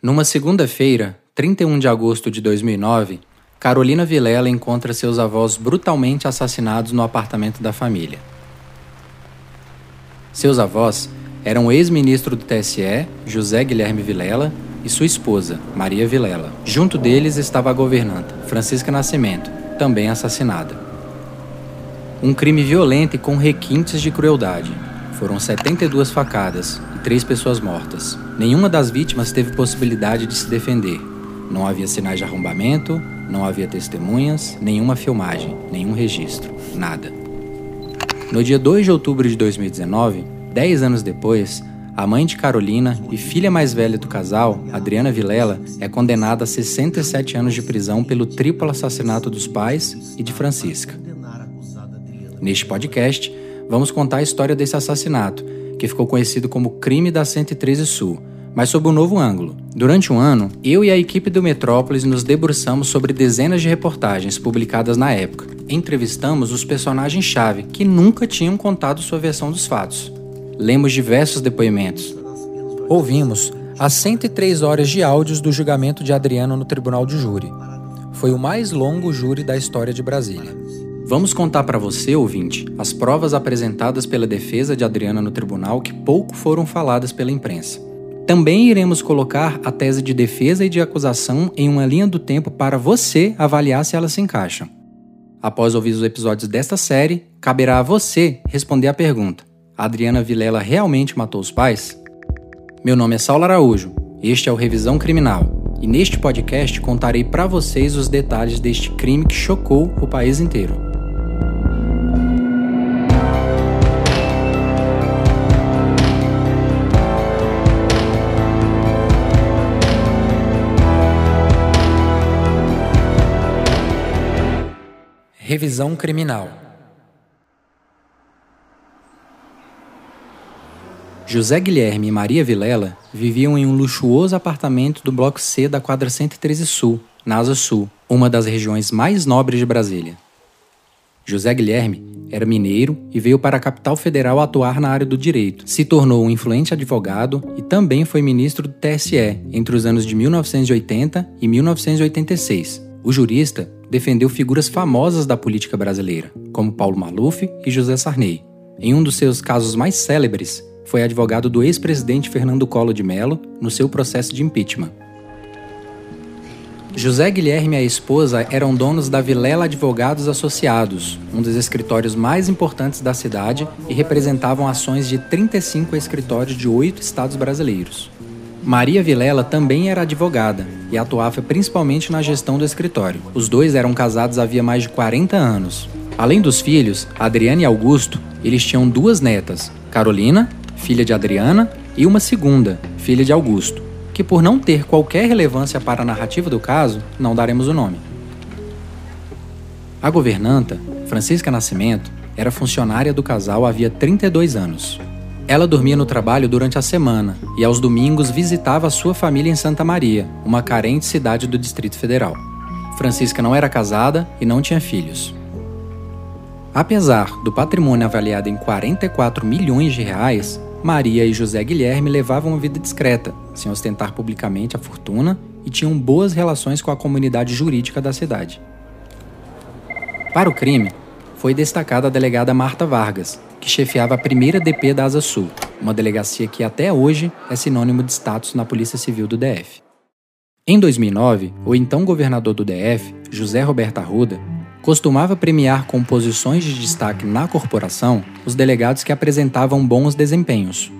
Numa segunda-feira, 31 de agosto de 2009, Carolina Vilela encontra seus avós brutalmente assassinados no apartamento da família. Seus avós eram o ex-ministro do TSE, José Guilherme Vilela, e sua esposa, Maria Vilela. Junto deles estava a governanta, Francisca Nascimento, também assassinada. Um crime violento e com requintes de crueldade. Foram 72 facadas e 3 pessoas mortas. Nenhuma das vítimas teve possibilidade de se defender. Não havia sinais de arrombamento, não havia testemunhas, nenhuma filmagem, nenhum registro, nada. No dia 2 de outubro de 2019, 10 anos depois, a mãe de Carolina e filha mais velha do casal, Adriana Vilela, é condenada a 67 anos de prisão pelo triplo assassinato dos pais e de Francisca. Neste podcast, vamos contar a história desse assassinato, que ficou conhecido como Crime da 113 Sul, mas sob um novo ângulo. Durante um ano, eu e a equipe do Metrópoles nos debruçamos sobre dezenas de reportagens publicadas na época. Entrevistamos os personagens-chave que nunca tinham contado sua versão dos fatos. Lemos diversos depoimentos. Ouvimos as 103 horas de áudios do julgamento de Adriana no Tribunal de Júri. Foi o mais longo júri da história de Brasília. Vamos contar para você, ouvinte, as provas apresentadas pela defesa de Adriana no tribunal que pouco foram faladas pela imprensa. Também iremos colocar a tese de defesa e de acusação em uma linha do tempo para você avaliar se elas se encaixam. Após ouvir os episódios desta série, caberá a você responder a pergunta: Adriana Vilela realmente matou os pais? Meu nome é Saulo Araújo, este é o Revisão Criminal, e neste podcast contarei para vocês os detalhes deste crime que chocou o país inteiro. Revisão Criminal. José Guilherme e Maria Vilela viviam em um luxuoso apartamento do Bloco C da quadra 113 Sul, na Asa Sul, uma das regiões mais nobres de Brasília. José Guilherme era mineiro e veio para a capital federal atuar na área do direito. Se tornou um influente advogado e também foi ministro do TSE entre os anos de 1980 e 1986. O jurista defendeu figuras famosas da política brasileira, como Paulo Maluf e José Sarney. Em um dos seus casos mais célebres, foi advogado do ex-presidente Fernando Collor de Mello no seu processo de impeachment. José Guilherme e a esposa eram donos da Vilela Advogados Associados, um dos escritórios mais importantes da cidade, e representavam ações de 35 escritórios de 8 estados brasileiros. Maria Vilela também era advogada e atuava principalmente na gestão do escritório. Os dois eram casados havia mais de 40 anos. Além dos filhos, Adriana e Augusto, eles tinham 2 netas, Carolina, filha de Adriana, e uma segunda, filha de Augusto, que por não ter qualquer relevância para a narrativa do caso, não daremos o nome. A governanta, Francisca Nascimento, era funcionária do casal havia 32 anos. Ela dormia no trabalho durante a semana e aos domingos visitava sua família em Santa Maria, uma carente cidade do Distrito Federal. Francisca não era casada e não tinha filhos. Apesar do patrimônio avaliado em 44 milhões de reais, Maria e José Guilherme levavam uma vida discreta, sem ostentar publicamente a fortuna, e tinham boas relações com a comunidade jurídica da cidade. Para o crime, foi destacada a delegada Marta Vargas, que chefiava a primeira DP da Asa Sul, uma delegacia que até hoje é sinônimo de status na Polícia Civil do DF. Em 2009, o então governador do DF, José Roberto Arruda, costumava premiar com posições de destaque na corporação os delegados que apresentavam bons desempenhos.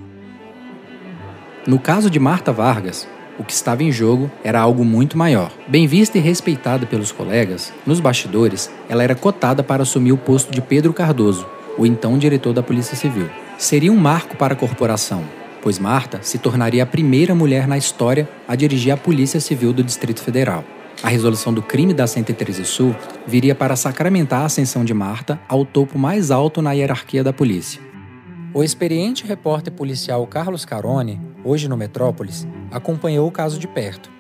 No caso de Marta Vargas, o que estava em jogo era algo muito maior. Bem vista e respeitada pelos colegas, nos bastidores, ela era cotada para assumir o posto de Pedro Cardoso, o então diretor da Polícia Civil. Seria um marco para a corporação, pois Marta se tornaria a primeira mulher na história a dirigir a Polícia Civil do Distrito Federal. A resolução do crime da 113 Sul viria para sacramentar a ascensão de Marta ao topo mais alto na hierarquia da polícia. O experiente repórter policial Carlos Caroni, hoje no Metrópoles, acompanhou o caso de perto.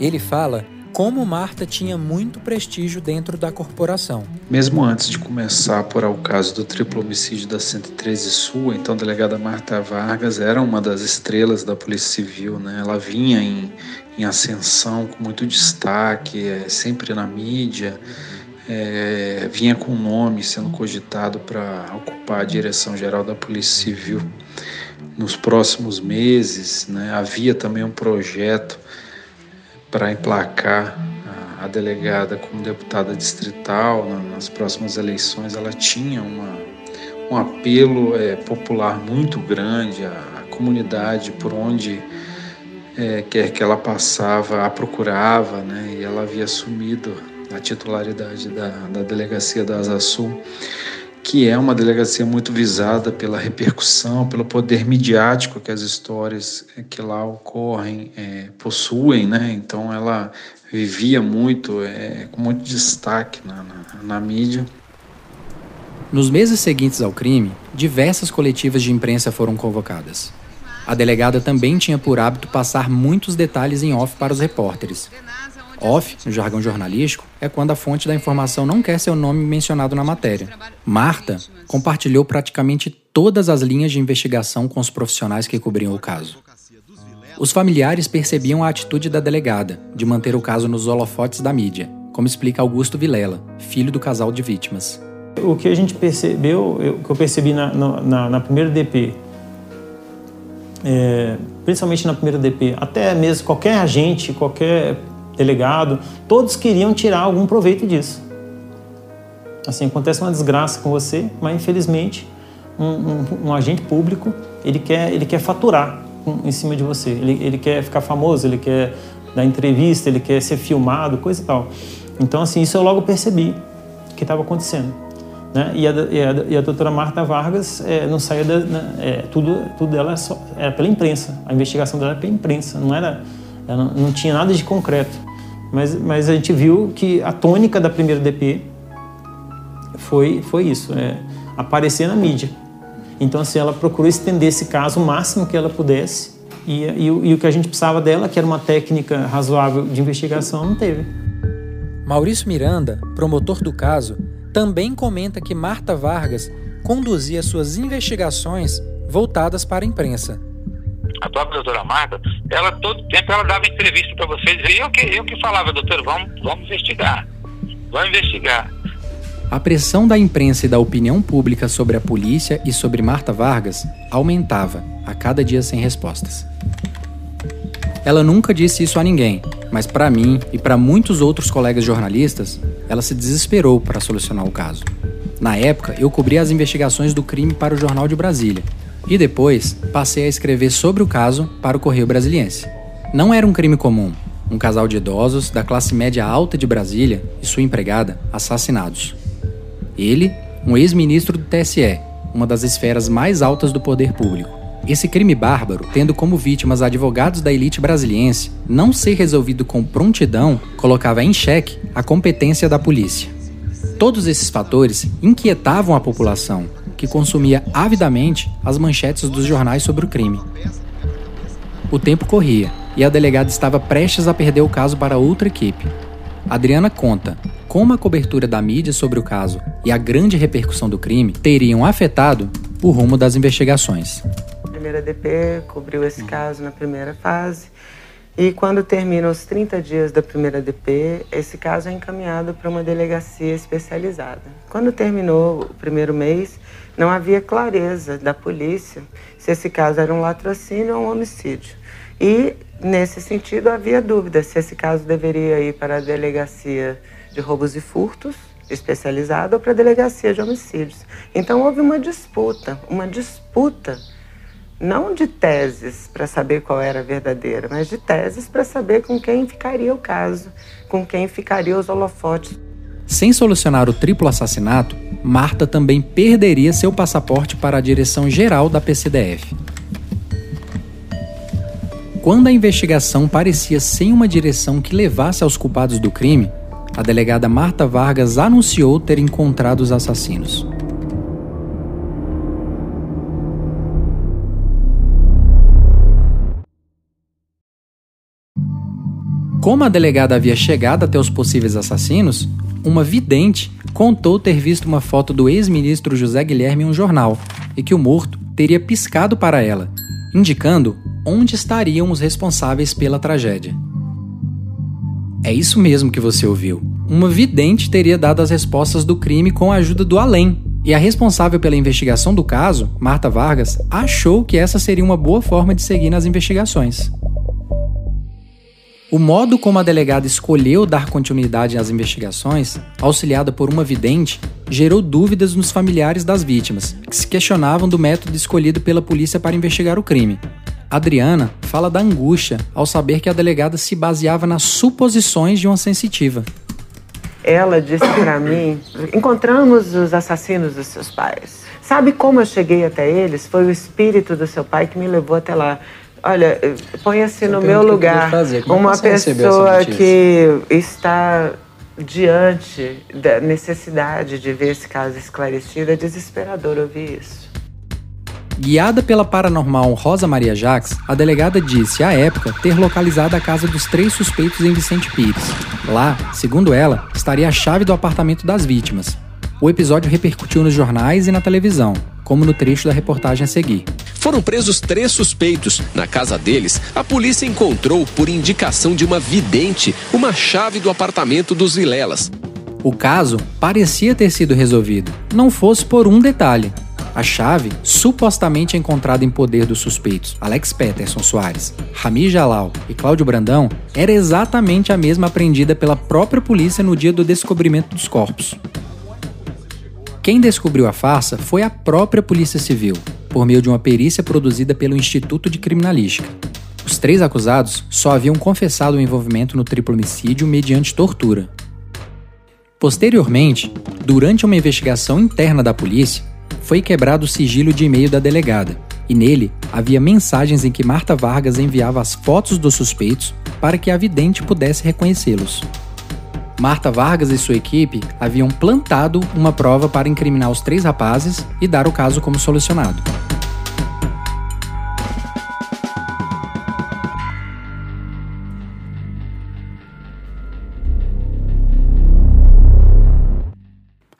Ele fala como Marta tinha muito prestígio dentro da corporação. Mesmo antes de começar a apurar o caso do triplo homicídio da 113 Sul, então a delegada Marta Vargas era uma das estrelas da Polícia Civil, né? Ela vinha em em ascensão, com muito destaque, sempre na mídia, vinha com o nome sendo cogitado para ocupar a direção-geral da Polícia Civil nos próximos meses, né? Havia também um projeto para emplacar a delegada como deputada distrital nas próximas eleições. Ela tinha um apelo popular muito grande, a comunidade por onde quer que ela passava, a procurava, né? E ela havia assumido a titularidade da delegacia da Asa Sul, que é uma delegacia muito visada pela repercussão, pelo poder midiático que as histórias que lá ocorrem possuem, né? Então ela vivia muito, com muito destaque na mídia. Nos meses seguintes ao crime, diversas coletivas de imprensa foram convocadas. A delegada também tinha por hábito passar muitos detalhes em off para os repórteres. Off, no jargão jornalístico, é quando a fonte da informação não quer seu nome mencionado na matéria. Marta compartilhou praticamente todas as linhas de investigação com os profissionais que cobriam o caso. Os familiares percebiam a atitude da delegada de manter o caso nos holofotes da mídia, como explica Augusto Vilela, filho do casal de vítimas. O que a gente percebeu, o que eu percebi na primeira DP, principalmente na primeira DP, até mesmo qualquer agente, qualquer delegado, todos queriam tirar algum proveito disso. Assim, acontece uma desgraça com você, mas infelizmente um agente público, ele quer faturar em cima de você, ele quer ficar famoso, ele quer dar entrevista, ele quer ser filmado, coisa e tal. Então, assim, isso eu logo percebi que estava acontecendo, né? E a doutora Marta Vargas não saía da... tudo dela era pela imprensa, a investigação dela era pela imprensa, ela não tinha nada de concreto, mas a gente viu que a tônica da primeira DP foi isso, aparecer na mídia. Então, assim, ela procurou estender esse caso o máximo que ela pudesse, e o que a gente precisava dela, que era uma técnica razoável de investigação, não teve. Maurício Miranda, promotor do caso, também comenta que Marta Vargas conduzia suas investigações voltadas para a imprensa. A própria doutora Marta, ela todo tempo ela dava entrevista para vocês, e eu que falava: doutor, vamos investigar, vamos investigar. A pressão da imprensa e da opinião pública sobre a polícia e sobre Marta Vargas aumentava, a cada dia sem respostas. Ela nunca disse isso a ninguém, mas para mim e para muitos outros colegas jornalistas, ela se desesperou para solucionar o caso. Na época, eu cobri as investigações do crime para o Jornal de Brasília, e depois passei a escrever sobre o caso para o Correio Brasiliense. Não era um crime comum, um casal de idosos da classe média alta de Brasília e sua empregada assassinados. Ele, um ex-ministro do TSE, uma das esferas mais altas do poder público. Esse crime bárbaro, tendo como vítimas advogados da elite brasiliense, não ser resolvido com prontidão, colocava em xeque a competência da polícia. Todos esses fatores inquietavam a população, que consumia avidamente as manchetes dos jornais sobre o crime. O tempo corria, e a delegada estava prestes a perder o caso para outra equipe. Adriana conta como a cobertura da mídia sobre o caso e a grande repercussão do crime teriam afetado o rumo das investigações. A primeira DP cobriu esse caso na primeira fase, e quando terminam os 30 dias da primeira DP, esse caso é encaminhado para uma delegacia especializada. Quando terminou o primeiro mês, não havia clareza da polícia se esse caso era um latrocínio ou um homicídio. E, nesse sentido, havia dúvida se esse caso deveria ir para a delegacia de roubos e furtos especializada ou para a delegacia de homicídios. Então, houve uma disputa, não de teses para saber qual era a verdadeira, mas de teses para saber com quem ficaria o caso, com quem ficaria os holofotes. Sem solucionar o triplo assassinato, Marta também perderia seu passaporte para a direção-geral da PCDF. Quando a investigação parecia sem uma direção que levasse aos culpados do crime, a delegada Marta Vargas anunciou ter encontrado os assassinos. Como a delegada havia chegado até os possíveis assassinos, uma vidente contou ter visto uma foto do ex-ministro José Guilherme em um jornal e que o morto teria piscado para ela, indicando onde estariam os responsáveis pela tragédia. É isso mesmo que você ouviu. Uma vidente teria dado as respostas do crime com a ajuda do além. E a responsável pela investigação do caso, Marta Vargas, achou que essa seria uma boa forma de seguir nas investigações. O modo como a delegada escolheu dar continuidade às investigações, auxiliada por uma vidente, gerou dúvidas nos familiares das vítimas, que se questionavam do método escolhido pela polícia para investigar o crime. Adriana fala da angústia ao saber que a delegada se baseava nas suposições de uma sensitiva. Ela disse para mim: encontramos os assassinos dos seus pais. Sabe como eu cheguei até eles? Foi o espírito do seu pai que me levou até lá. Olha, põe-se no meu lugar uma pessoa que está diante da necessidade de ver esse caso esclarecido. É desesperador ouvir isso. Guiada pela paranormal Rosa Maria Jacques, a delegada disse, à época, ter localizado a casa dos 3 suspeitos em Vicente Pires. Lá, segundo ela, estaria a chave do apartamento das vítimas. O episódio repercutiu nos jornais e na televisão, como no trecho da reportagem a seguir. Foram presos 3 suspeitos. Na casa deles, a polícia encontrou, por indicação de uma vidente, uma chave do apartamento dos Vilelas. O caso parecia ter sido resolvido, não fosse por um detalhe. A chave, supostamente encontrada em poder dos suspeitos Alex Peterson Soares, Ramir Jalal e Cláudio Brandão, era exatamente a mesma apreendida pela própria polícia no dia do descobrimento dos corpos. Quem descobriu a farsa foi a própria Polícia Civil, por meio de uma perícia produzida pelo Instituto de Criminalística. Os 3 acusados só haviam confessado o envolvimento no triplo homicídio mediante tortura. Posteriormente, durante uma investigação interna da polícia, foi quebrado o sigilo de e-mail da delegada, e nele havia mensagens em que Marta Vargas enviava as fotos dos suspeitos para que a vidente pudesse reconhecê-los. Marta Vargas e sua equipe haviam plantado uma prova para incriminar os 3 rapazes e dar o caso como solucionado.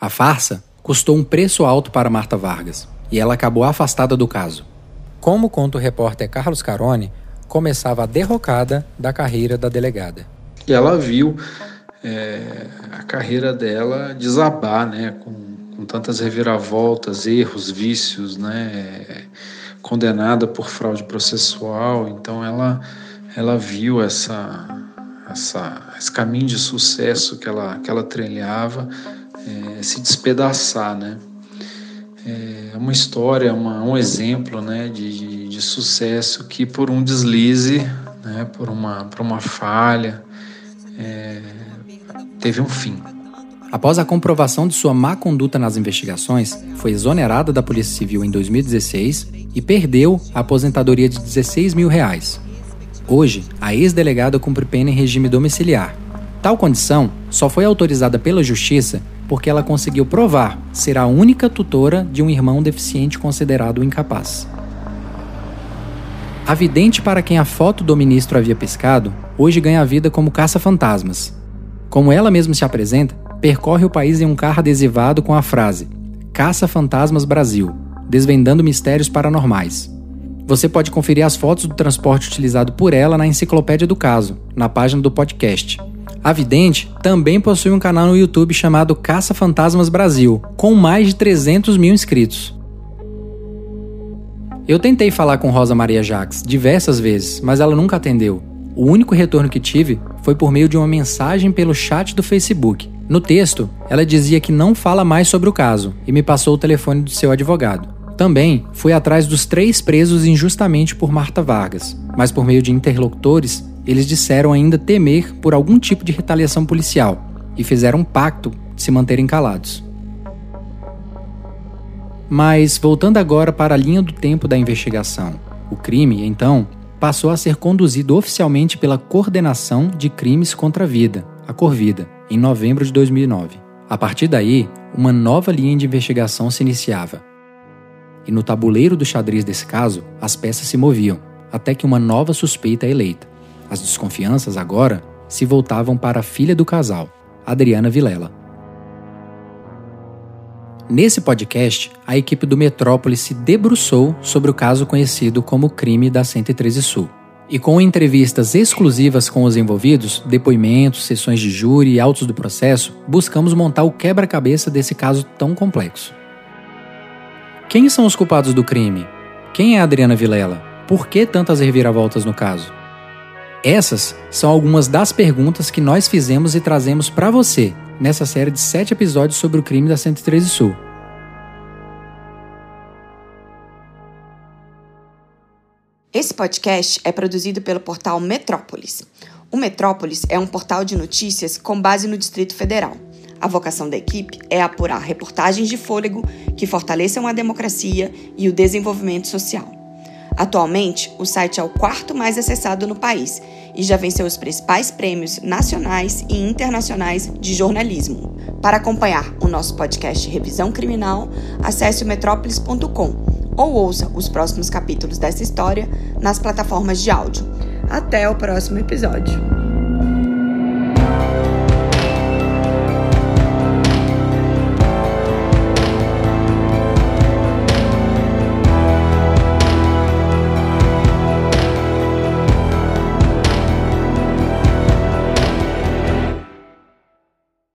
A farsa custou um preço alto para Marta Vargas, e ela acabou afastada do caso. Como conta o repórter Carlos Caroni, começava a derrocada da carreira da delegada. Ela viu a carreira dela desabar, né, com tantas reviravoltas, erros, vícios, né, condenada por fraude processual. Então ela viu esse caminho de sucesso que ela trilhava se despedaçar, né? É uma história, um exemplo, né, de sucesso que por um deslize, né, por uma falha, teve um fim. Após a comprovação de sua má conduta nas investigações, foi exonerada da Polícia Civil em 2016 e perdeu a aposentadoria de R$16 mil. Hoje, a ex-delegada cumpre pena em regime domiciliar. Tal condição só foi autorizada pela Justiça porque ela conseguiu provar ser a única tutora de um irmão deficiente considerado incapaz. A vidente para quem a foto do ministro havia pescado, hoje ganha a vida como caça-fantasmas. Como ela mesma se apresenta, percorre o país em um carro adesivado com a frase "Caça-fantasmas Brasil", desvendando mistérios paranormais. Você pode conferir as fotos do transporte utilizado por ela na enciclopédia do caso, na página do podcast. A vidente também possui um canal no YouTube chamado Caça Fantasmas Brasil, com mais de 300 mil inscritos. Eu tentei falar com Rosa Maria Jacques diversas vezes, mas ela nunca atendeu. O único retorno que tive foi por meio de uma mensagem pelo chat do Facebook. No texto, ela dizia que não fala mais sobre o caso e me passou o telefone do seu advogado. Também fui atrás dos 3 presos injustamente por Marta Vargas, mas por meio de interlocutores, eles disseram ainda temer por algum tipo de retaliação policial e fizeram um pacto de se manterem calados. Mas, voltando agora para a linha do tempo da investigação, o crime, então, passou a ser conduzido oficialmente pela Coordenação de Crimes contra a Vida, a Corvida, em novembro de 2009. A partir daí, uma nova linha de investigação se iniciava. E no tabuleiro do xadrez desse caso, as peças se moviam, até que uma nova suspeita é eleita. As desconfianças agora se voltavam para a filha do casal, Adriana Vilela. Nesse podcast, a equipe do Metrópoles se debruçou sobre o caso conhecido como Crime da 113 Sul. e com entrevistas exclusivas com os envolvidos, depoimentos, sessões de júri e autos do processo, buscamos montar o quebra-cabeça desse caso tão complexo. Quem são os culpados do crime? Quem é a Adriana Vilela? Por que tantas reviravoltas no caso? Essas são algumas das perguntas que nós fizemos e trazemos para você nessa série de 7 episódios sobre o crime da 113 Sul. Esse podcast é produzido pelo portal Metrópoles. O Metrópoles é um portal de notícias com base no Distrito Federal. A vocação da equipe é apurar reportagens de fôlego que fortaleçam a democracia e o desenvolvimento social. Atualmente, o site é o 4º mais acessado no país e já venceu os principais prêmios nacionais e internacionais de jornalismo. Para acompanhar o nosso podcast Revisão Criminal, acesse o metrópolis.com. ou ouça os próximos capítulos dessa história nas plataformas de áudio. Até o próximo episódio!